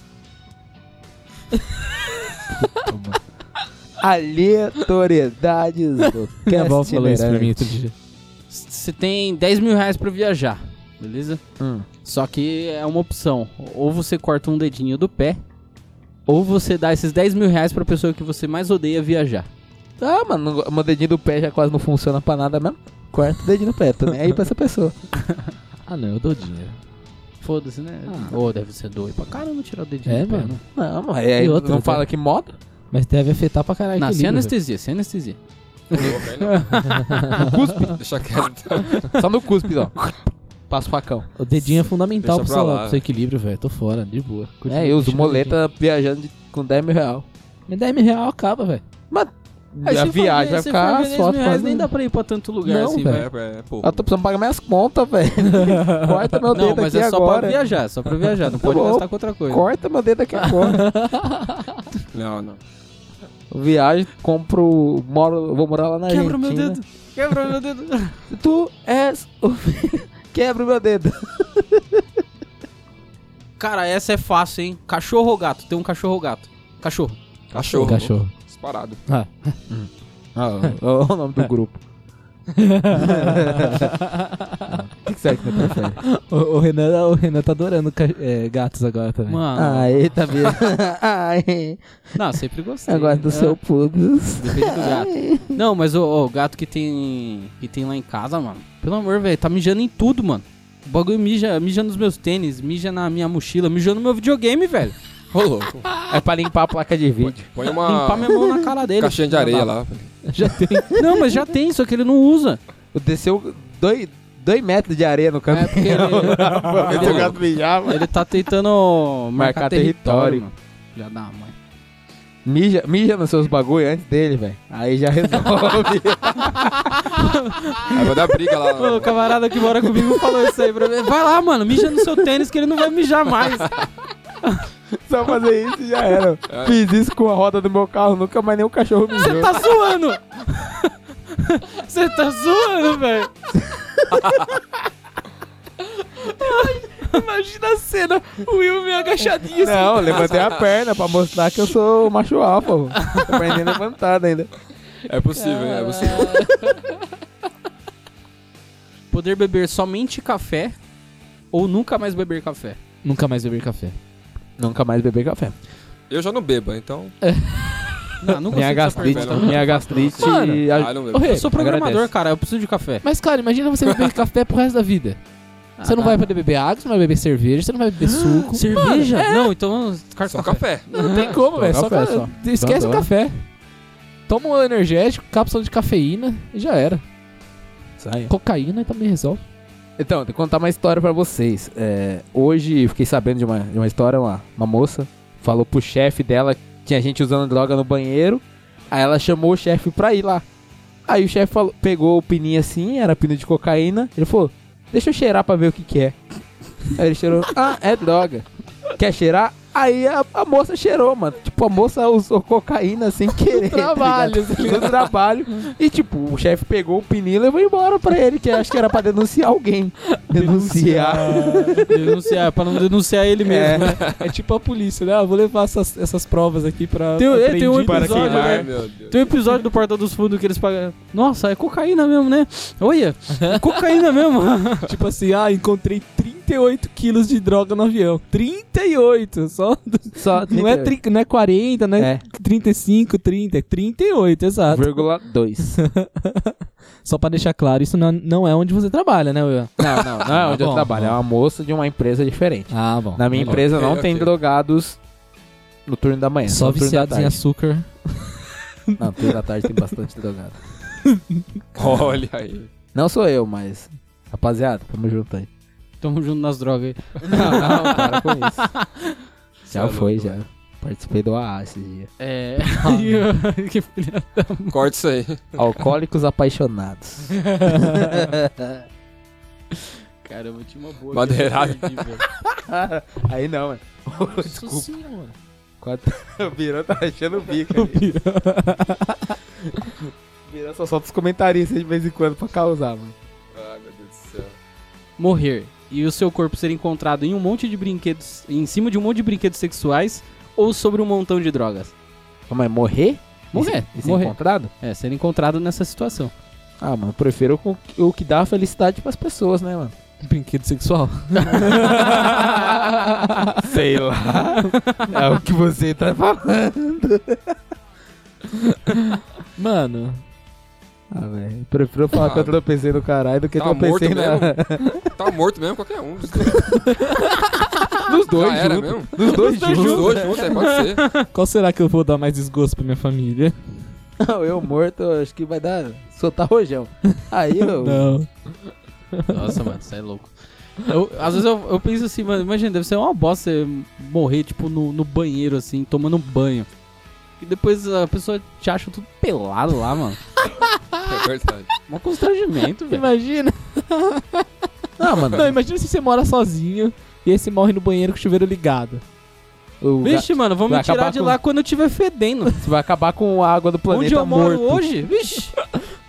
Aleatoriedades do Castinerante. Você tem dez mil reais pra viajar, beleza? Hum. Só que é uma opção. Ou você corta um dedinho do pé, ou você dá esses dez mil reais pra pessoa que você mais odeia viajar. Ah, mano, o dedinho do pé já quase não funciona pra nada mesmo. Corta o dedinho do pé, tô nem aí pra essa pessoa. Ah não, eu dou dinheiro. Foda-se, né? Ah. Ou oh, deve ser doido pra caramba tirar o dedinho é, do pé, mano. Não, mas aí é, não fala que moda. Mas deve afetar pra caralho. Não, sem anestesia, sem anestesia. No cuspe. Deixa quieto. Só no cuspe, ó. Passa o facão. O dedinho é fundamental pro seu, pro seu equilíbrio, velho. Tô fora, de boa. Continua, é, eu uso moleta viajando de, com dez mil real. Mas dez mil real acaba, velho. Mas a viagem vai ficar só. Nem dá pra ir pra tanto lugar não, assim, velho. É, é, é pouco. Eu tô precisando pagar minhas contas, velho. Corta meu não, dedo aqui agora. Não, mas é só agora. Pra viajar, só pra viajar. Não pode gastar com outra coisa. Corta meu dedo aqui agora. Não, não. Viagem, compro, moro, vou morar lá na Argentina. Quebra meu dedo, quebra meu dedo. Tu és o... Quebra meu dedo. Cara, essa é fácil, hein? Cachorro ou gato? Tem um cachorro ou gato? Cachorro. Cachorro. Cachorro. Disparado. Ah. Hum. Ah, o, o nome do grupo. O que será que você prefere? O, o, Renan, o Renan tá adorando é, gatos agora também. Mano. Ai, tá vendo? Ai. Não, sempre gostei. Agora do é. Seu pubis. Depende do gato. Ai. Não, mas o, o gato que tem, que tem lá em casa, mano. Pelo amor, velho, tá mijando em tudo, mano. O bagulho mija, mija nos meus tênis, mija na minha mochila, mijou no meu videogame, velho. Ô, louco. É pra limpar a placa de vídeo. Põe uma... Limpar minha mão na cara dele. Caixinha de areia lá. Já tem. Não, mas já tem, só que ele não usa. Desceu dois, dois metros de areia no campo. É porque ele... ele tá tentando marcar, marcar território. território já dá, mãe. Mija, mija nos seus bagulho antes dele, velho. Aí já resolve. Aí vai dar briga lá. Pô, o camarada que mora comigo falou isso aí pra mim. Vai lá, mano, mija no seu tênis que ele não vai mijar mais. Só fazer isso e já era. É. Fiz isso com a roda do meu carro, nunca mais nenhum cachorro mijou. Você tá zoando! Você tá zoando, velho? Imagina a cena, o Will meio agachadinho assim. Não, levantei a perna pra mostrar que eu sou macho alfa. Tô aprendendo a levantada ainda. É possível, é, é possível. Poder beber somente café ou nunca mais beber café? Nunca mais beber café. Nunca mais beber café. Eu já não bebo, então... É. Não, não minha gastrite, perda, não. Minha gastrite... Mano, e... ah, não bebo. Eu sou programador, agradece. Cara, eu preciso de café. Mas, cara, imagina você beber café pro resto da vida. Ah, você não nada. Vai poder beber água, você não vai beber cerveja, você não vai beber suco. Cerveja? Mano, é. Não, então... Só café. Não, não tem como, velho. Só café. Só. Esquece então, o café. Toma um energético, cápsula de cafeína e já era. Sai. Cocaína também resolve. Então, vou contar uma história pra vocês. É, hoje, fiquei sabendo de uma, de uma história, uma, uma moça falou pro chefe dela que tinha gente usando droga no banheiro. Aí ela chamou o chefe pra ir lá. Aí o chefe pegou o pininho assim, era pino de cocaína. Ele falou... Deixa eu cheirar pra ver o que que é. Aí ele cheirou, ah, é droga. Quer cheirar? Aí a, a moça cheirou, mano. Tipo, a moça usou cocaína sem querer. Trabalho, tá ligado? No trabalho. E tipo, o chefe pegou o pininho e levou embora pra ele, que acho que era pra denunciar alguém. Denunciar. Denunciar, denunciar pra não denunciar ele mesmo. É, né? É tipo a polícia, né? Ah, vou levar essas, essas provas aqui pra... Tem, é, tem um episódio, né? Tem um episódio do Portal dos Fundos que eles pagam... Nossa, é cocaína mesmo, né? Olha, é cocaína mesmo. Tipo assim, ah, encontrei trinta e oito quilos de droga no avião. trinta e oito, só... Só não, é tri, não é quarenta, não é, é trinta e cinco, trinta, é trinta e oito, exato. zero vírgula dois. Só pra deixar claro, isso não, não é onde você trabalha, né, Will? Não, não, não é onde bom, eu trabalho. Bom. É uma moça de uma empresa diferente. Ah, bom. Na minha bom. empresa okay, não okay. tem drogados no turno da manhã. Só viciados em açúcar. Não, no turno da tarde tem bastante drogado. Olha aí. Não sou eu, mas... Rapaziada, tamo junto aí. Tamo junto nas drogas aí. Não, não, para com isso. Já Salve, foi, já. Participei do A A esse dia. É. Que filha da... Corta isso aí. Alcoólicos apaixonados. Caramba, tinha uma boa. Madeirada. Aí não, mano. Oh, desculpa. Assim, mano. Quatro... O Birão tá achando o bico. O Birão. O Birão só solta os comentaristas de vez em quando pra causar, mano. Ah, meu Deus do céu. Morrer. E o seu corpo ser encontrado em um monte de brinquedos, em cima de um monte de brinquedos sexuais ou sobre um montão de drogas. Como é? Morrer? Morrer. E ser, e ser morrer. encontrado? É, ser encontrado nessa situação. Ah, mano, eu prefiro o, o que dá felicidade pras pessoas, né, mano? Brinquedo sexual. Sei lá. É o que você tá falando. Mano. Ah, velho, prefiro falar ah, que eu tropecei no caralho do que tá tropecei na... Tá morto mesmo qualquer um. Dos dois juntos. Era mesmo? Dos dois juntos. Dos dois juntos, é, pode ser. Qual será que eu vou dar mais desgosto pra minha família? Não, eu morto, acho que vai dar... Soltar rojão. Aí eu... Não. Nossa, mano, isso é louco. Eu, às vezes eu, eu penso assim, mano, imagina, deve ser uma bosta você morrer, tipo, no, no banheiro, assim, tomando um banho. E depois a pessoa te acha tudo pelado lá, mano. É verdade. Um constrangimento, velho. Imagina. Não, mano. Não, imagina se você mora sozinho e aí você morre no banheiro com o chuveiro ligado. O vixe, mano, vamos me tirar de com... lá quando eu estiver fedendo. Você vai acabar com a água do planeta. Onde eu morto. moro hoje? Vixe.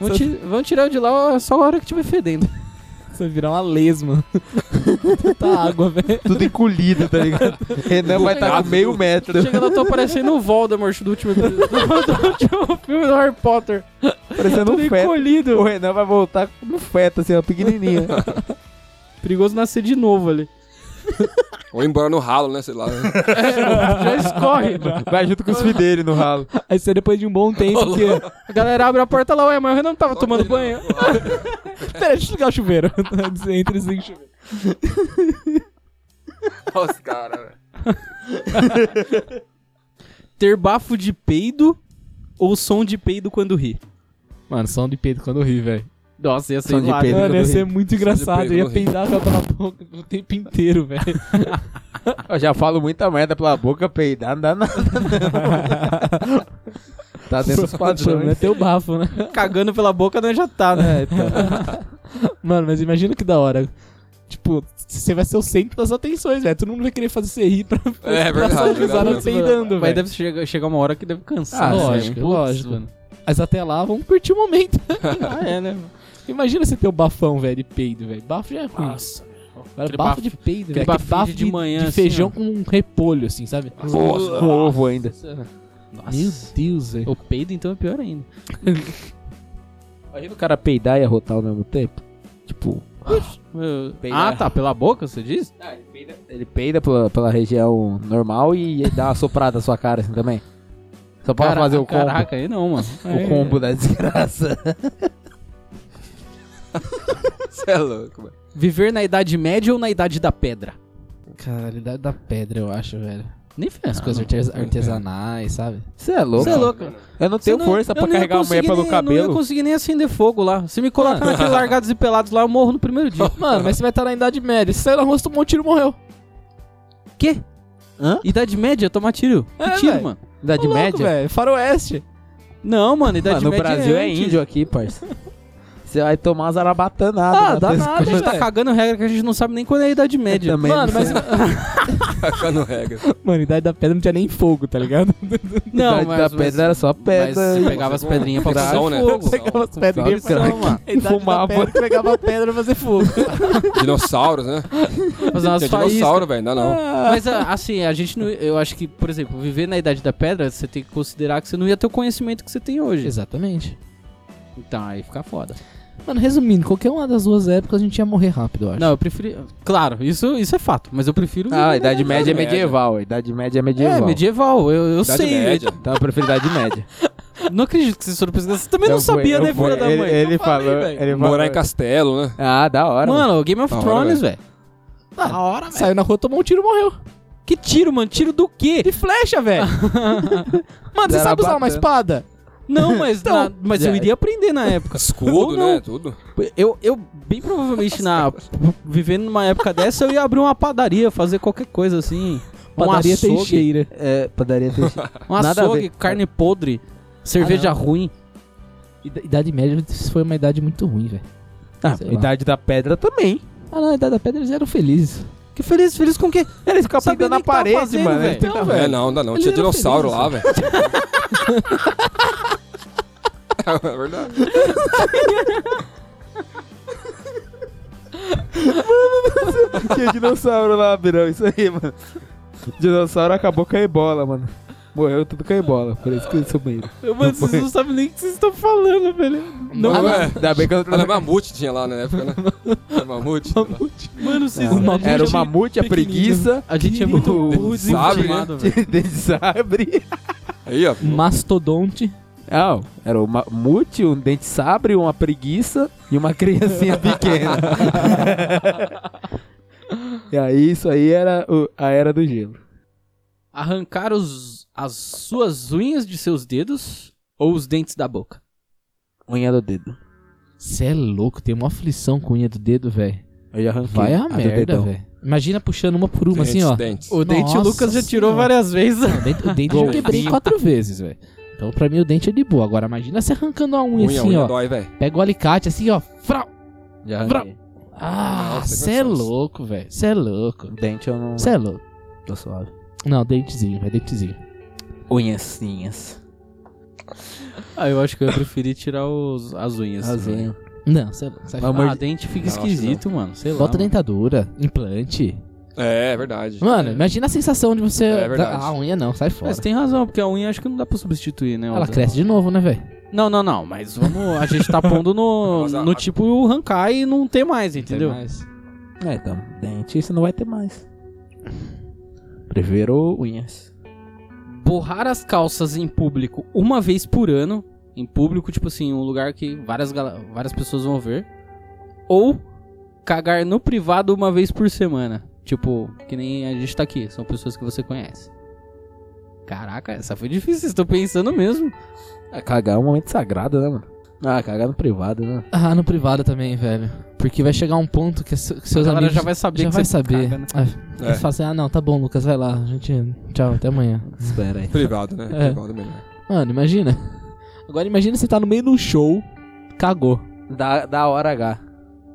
Vão ti... Vão tirar eu de lá só a hora que estiver fedendo. Você vai virar uma lesma. Puta água, velho. Tudo encolhido, tá ligado? Renan vai estar tá com meio metro. Chega lá, eu tô parecendo o Voldemort do último, do, do, do último filme do Harry Potter. Parecendo um feto. Encolhido. O Renan vai voltar como um feto, assim, ó, pequenininho. Perigoso nascer de novo ali. Ou embora no ralo, né? Sei lá. Né? É, já escorre. Vai junto com os filhos dele no ralo. Aí você depois de um bom tempo, porque a galera abre a porta lá, ué, mas o Renan não tava Só tomando banho. Pera, deixa eu ligar o chuveiro. Você entra e liga o chuveiro. Olha os caras, velho. Ter bafo de peido ou som de peido quando ri? Mano, som de peido quando ri, velho. Nossa, ia ser, lá, mano, ia ser muito engraçado. Eu ia peidar já pela boca o tempo inteiro, velho. Eu já falo muita merda pela boca, peidar não dá nada. Tá dentro dos padrões. Não é teu bafo, né? Cagando pela boca, nós já tá, né? Então. Mano, mas imagina que da hora. Tipo, você vai ser o centro das atenções, velho. Todo mundo vai querer fazer você rir pra é, pra só peidando, velho. Mas deve chegar, chegar uma hora que deve cansar. Ah, lógico, assim, lógico. Putz, mano. Mas até lá, vamos curtir o momento. Ah, é, né, mano? Imagina você ter o bafão, velho, de peido, velho. Bafo já é ruim. Nossa, velho. Bafo de peido, velho. Bafo, bafo de, de, manhã, de feijão assim, com um repolho, assim, sabe? Nossa, nossa, com ovo ainda. Nossa. Meu Deus, velho. O peido, então, é pior ainda. Imagina o cara peidar e arrotar ao mesmo tempo. Tipo... Ah, tá, pela boca, você diz? Ah, ele peida, ele peida pela, pela região normal e dá uma soprada na sua cara, assim, também. Só pra caraca, fazer o combo. Caraca, aí não, mano. Aí, o combo é. Da desgraça. Você é louco, mano. Viver na Idade Média ou na Idade da Pedra? Cara, Idade da Pedra, eu acho, velho. Nem fez as coisas artes- artesanais, sabe? Você é louco. Você é louco. Eu não tenho não, força pra carregar a mulher pelo cabelo. Eu não ia conseguir nem acender fogo lá. Se me colocar naqueles largados e pelados lá, eu morro no primeiro dia. Mano, mas você vai estar na Idade Média. Se sair na rua, você tomou um tiro e morreu. Quê? Hã? Idade Média, tomar tiro. É, que tiro, véio. Mano? Idade Tô Média? Louco, Faroeste. Não, mano, Idade mano, Média no Brasil é, é índio aqui, parça. Você vai tomar uma zarabatanada. Ah, dá nada, a gente tá cagando regra que a gente não sabe nem quando é a Idade Média. Eu também mano, mas... cagando regra. Mano, Idade da Pedra não tinha nem fogo, tá ligado? Não, Idade mas, da Pedra mas, era só pedra. Mas você pegava as pedrinhas pra fazer fogo. Né? Você pegava as pedrinhas pra fazer fogo. A Idade da Pedra pegava a pedra pra fazer fogo. Dinossauros, né? Fazer umas faíscas. Dinossauro, velho, não, não. Ah. Mas assim, a gente não... Eu acho que, por exemplo, viver na Idade da Pedra, você tem que considerar que você não ia ter o conhecimento que você tem hoje. Exatamente. Então, aí fica foda. Mano, resumindo, qualquer uma das duas épocas a gente ia morrer rápido, eu acho. Não, eu prefiro... Claro, isso, isso é fato, mas eu prefiro... Ah, a Idade Média é medieval, a Idade Média é medieval. É, medieval, eu, eu sei. Média. Então eu prefiro Idade Média. Não acredito que vocês foram pesquisar. Você também eu não fui, sabia, né, filha da mãe? Ele, ele falei, falou... Ele morar falou. Em castelo, né? Ah, da hora. Mano, mano. Game of da Thrones, velho. Da hora, velho. Saiu na rua, tomou um tiro e morreu. Que tiro, mano? Tiro do quê? De flecha, velho. Mano, você sabe usar uma espada? Não, mas, então, na, mas eu iria aprender na época. Escudo, né? Tudo. Eu, eu bem provavelmente, na, vivendo numa época dessa, eu ia abrir uma padaria, fazer qualquer coisa assim. Padaria um açougue, Teixeira. É, padaria Teixeira. Um açougue, carne podre, cerveja ah, ruim. Idade Média foi uma idade muito ruim, velho. Ah, Idade da Pedra também. Ah, não, a Idade da Pedra eles eram felizes. Que feliz, feliz com o quê? Eles ficam pegando na parede, fazendo, mano. Véio. Então, véio. É, não, não, não. Eles tinha dinossauro felizes, lá, velho. É verdade. Mano, tinha dinossauro lá, Birão. Isso aí, mano. Dinossauro acabou com a ebola, mano. Morreu tudo com a ebola. Por isso que eu sou meio. Mano, vocês não, não sabem nem o que vocês estão falando, velho. Não, não, é. Ainda bem que eu não era mamute tinha lá na época, né? Era mamute. Mamute. Mano, vocês não, não. Era o mamute, a preguiça. A gente é muito desinformado, velho. Desabre. Aí, ó. Mastodonte. Oh, era uma mute, um dente sabre, uma preguiça e uma criancinha pequena. E aí, isso aí era o, a era do gelo. Arrancar os, as suas unhas de seus dedos ou os dentes da boca? Unha do dedo. Você é louco, tem uma aflição com unha do dedo, velho. Eu já arranquei. Vai a, a merda, velho. Imagina puxando uma por uma, dente, assim, ó. Dente. O dente o Lucas já tirou senhora. Várias vezes. Não, o dente, o dente eu quebrei quatro vezes, velho. Então, pra mim, o dente é de boa. Agora, imagina você arrancando a unha, unha assim, unha ó. Dói, pega o alicate assim, ó. Frau! Já frau. Ah, você é louco, velho. Você é louco. Dente eu não... Você é louco. Tô suave. Não, dentezinho, velho. Dentezinho. Unhacinhas. Ah, eu acho que eu preferi tirar os... as unhas. As assim, unhas. Não, você é louco. Mas, mas... Ah, dente fica não, esquisito, mano. Sei Bota lá, dentadura. Mano. Implante. É, é verdade. Mano, é. Imagina a sensação de você... É verdade. Ah, a unha não, sai fora. Mas tem razão, porque a unha acho que não dá pra substituir, né? Ela cresce de novo, né, velho? Não, não, não, mas vamos... A gente tá pondo no, a... no tipo arrancar e não ter mais, entendeu? Tem mais. É, então, dentista não vai ter mais. Prefiro unhas. Borrar as calças em público uma vez por ano. Em público, tipo assim, um lugar que várias, gal... várias pessoas vão ver. Ou cagar no privado uma vez por semana. Tipo, que nem a gente tá aqui. São pessoas que você conhece. Caraca, essa foi difícil. Vocês estão pensando mesmo. É, cagar é um momento sagrado, né, mano? Ah, cagar no privado, né? Ah, no privado também, velho. Porque vai chegar um ponto que seus a amigos já vai saber. Já que vai saber. Caga, né? Ah, é. Eles falam assim, ah não, tá bom, Lucas, vai lá. A gente... Tchau, até amanhã. Espera aí. Privado, né? É. Privado melhor. Mano, imagina. Agora imagina você tá no meio do show, cagou. Da, da hora H.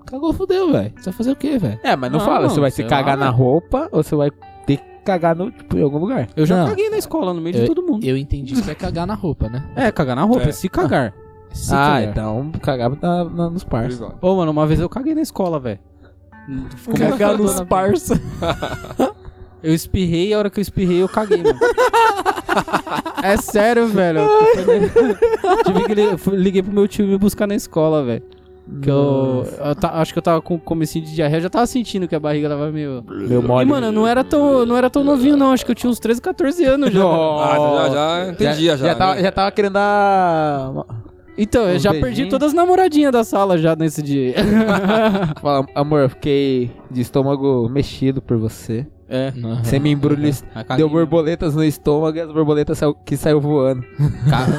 Cagou, fodeu, velho. Você vai fazer o quê, velho? É, mas não, não fala, não, você vai se cagar lá, na roupa ou você vai ter que cagar no, tipo, em algum lugar. Eu já não. caguei na escola, no meio eu, de todo mundo. Eu entendi que é cagar na roupa, né? É, cagar na roupa, é. se cagar. Ah. Se ah, cagar. Então cagava na, na, nos parça. Pô, mano, uma vez eu caguei na escola, velho. Cagar nos parça. Eu espirrei e a hora que eu espirrei eu caguei, mano. É sério, velho. Eu tive que liguei pro meu tio me buscar na escola, velho. Que eu, eu ta, acho que eu tava com comecinho de diarreia, eu já tava sentindo que a barriga tava meio... Meu mole. E, mano, eu não era tão, não era tão novinho, não. Acho que eu tinha uns treze, catorze anos já. Ah, já, já entendi, já. Já, já, tava, já tava querendo dar... Então, um eu já beijinho. Perdi todas as namoradinhas da sala já nesse dia. Fala, amor, eu fiquei de estômago mexido por você. É. Uhum. Você me embrulhou, uhum. deu borboletas no estômago e as borboletas saiu, que saiu voando.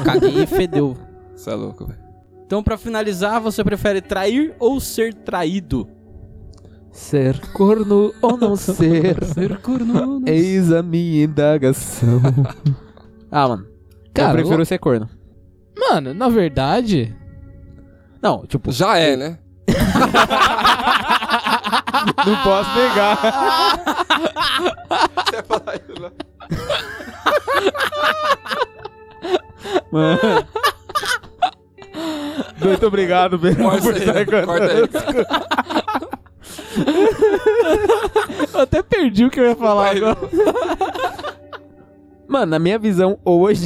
Caguei e fedeu. Você é louco, velho. Então, pra finalizar, você prefere trair ou ser traído? Ser corno ou não ser? Ser corno ou não ser? Eis a minha indagação. Ah, mano. Cara, eu prefiro eu... ser corno. Mano, na verdade... Não, tipo... Já é, né? Não posso negar. Você ia falar isso, né? Mano... Muito obrigado, Birão, corta por estar cantando. Eu até perdi o que eu ia falar agora. Mano, na minha visão, hoje...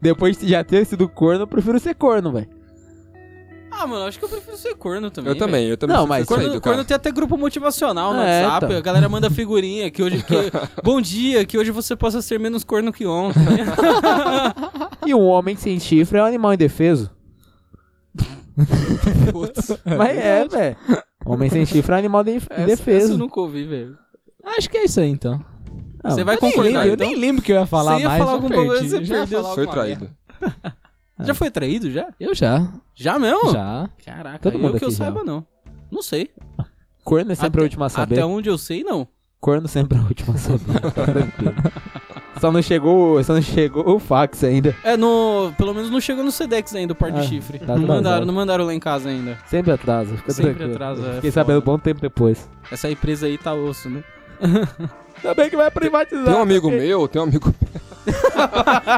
Depois de já ter sido corno, eu prefiro ser corno, velho. Ah, mano, acho que eu prefiro ser corno também. Eu véio. também, eu também. Não, mas corno, corno, corno tem até grupo motivacional no ah, WhatsApp. É, tá. A galera manda figurinha que hoje... Que... Bom dia, que hoje você possa ser menos corno que ontem. E um homem sem chifre é um animal indefeso. Putz. Mas é, velho. Homem sem chifre é um animal de... essa, indefeso. Essa eu nunca ouvi, velho. Acho que é isso aí, então. Ah, você vai concordar, lembro, então? Eu nem lembro que eu ia falar mais. Você ia mais, falar algum bagulho, você perdeu. Foi traído. Já foi traído, já? Eu já. Já mesmo? Já. Caraca, todo mundo eu que eu já. saiba, não. Não sei. Corno é sempre até, a última a saber. Até onde eu sei, não. Corno sempre a última a saber. Só não chegou, só não chegou o fax ainda. É, no, pelo menos não chegou no Sedex ainda o par de ah, chifre. Tá não, mandaram, não mandaram lá em casa ainda. Sempre atrasa. Sempre atrasa, é. Fiquei foda. sabendo um bom tempo depois. Essa empresa aí tá osso, né? Ainda bem que vai privatizar. Tem um amigo porque... meu, tem um amigo meu.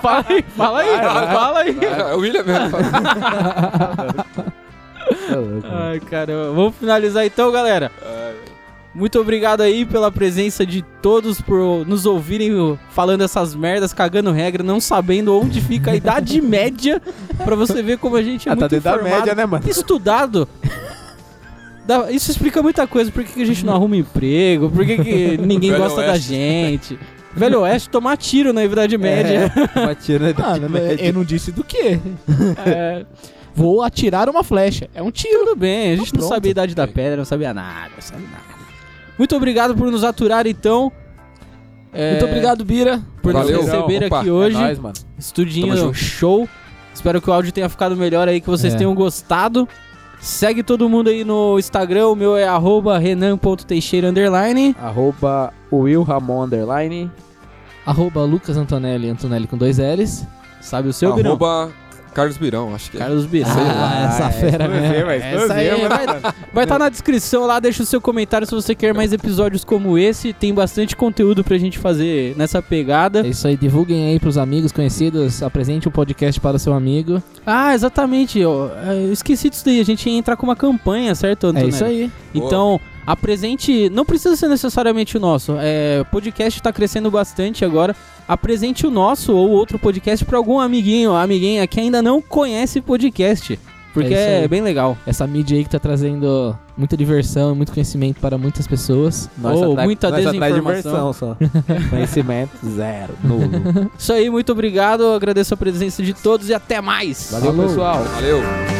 Fala aí, fala aí, vai, vai, fala aí. É o William mesmo. Ai, caramba. Vamos finalizar então, galera. Muito obrigado aí pela presença de todos, por nos ouvirem falando essas merdas, cagando regra, não sabendo onde fica a idade média, pra você ver como a gente é ah, muito tá informado, da média, né, mano? Estudado. Isso explica muita coisa, por que a gente não arruma emprego, por que, que ninguém gosta Oeste. da gente. Velho Oeste, tomar tiro na Idade Média. É, tomar tiro na Idade ah, Média. Eu não disse do quê. É, vou atirar uma flecha. É um tiro. Tudo bem, a gente não, não sabia a Idade da Pedra, não sabia nada, não sabia nada. Muito obrigado por nos aturar, então. É... Muito obrigado, Bira, por Valeu. nos receber Opa, aqui hoje. É nóis, mano. Estudinho show. Espero que o áudio tenha ficado melhor aí, que vocês é. tenham gostado. Segue todo mundo aí no Instagram, o meu é arroba renan.teixeira underline. Arroba Will Ramon underline. Arroba Lucas Antonelli, Antonelli com dois L's. Sabe o seu, Birão? Arroba Carlos Birão, acho que é. Carlos Birão. Ah, essa ah, fera é, mesmo. Essa aí, mesmo. Vai estar vai tá na descrição lá, deixa o seu comentário se você quer mais episódios como esse. Tem bastante conteúdo pra gente fazer nessa pegada. É isso aí, divulguem aí pros amigos, conhecidos, apresente o podcast para o seu amigo. Ah, exatamente. Eu, eu esqueci disso daí, a gente ia entrar com uma campanha, certo, Antônio? É isso aí. Então... Boa. Apresente, não precisa ser necessariamente o nosso, é, podcast tá crescendo bastante agora, apresente o nosso ou outro podcast para algum amiguinho, amiguinha que ainda não conhece podcast, porque é, é bem legal. Essa mídia aí que tá trazendo muita diversão, muito conhecimento para muitas pessoas, nós ou atrai, muita nós desinformação. Só. Conhecimento zero, nulo. Isso aí, muito obrigado, agradeço a presença de todos e até mais. Valeu, Falou. pessoal. Valeu.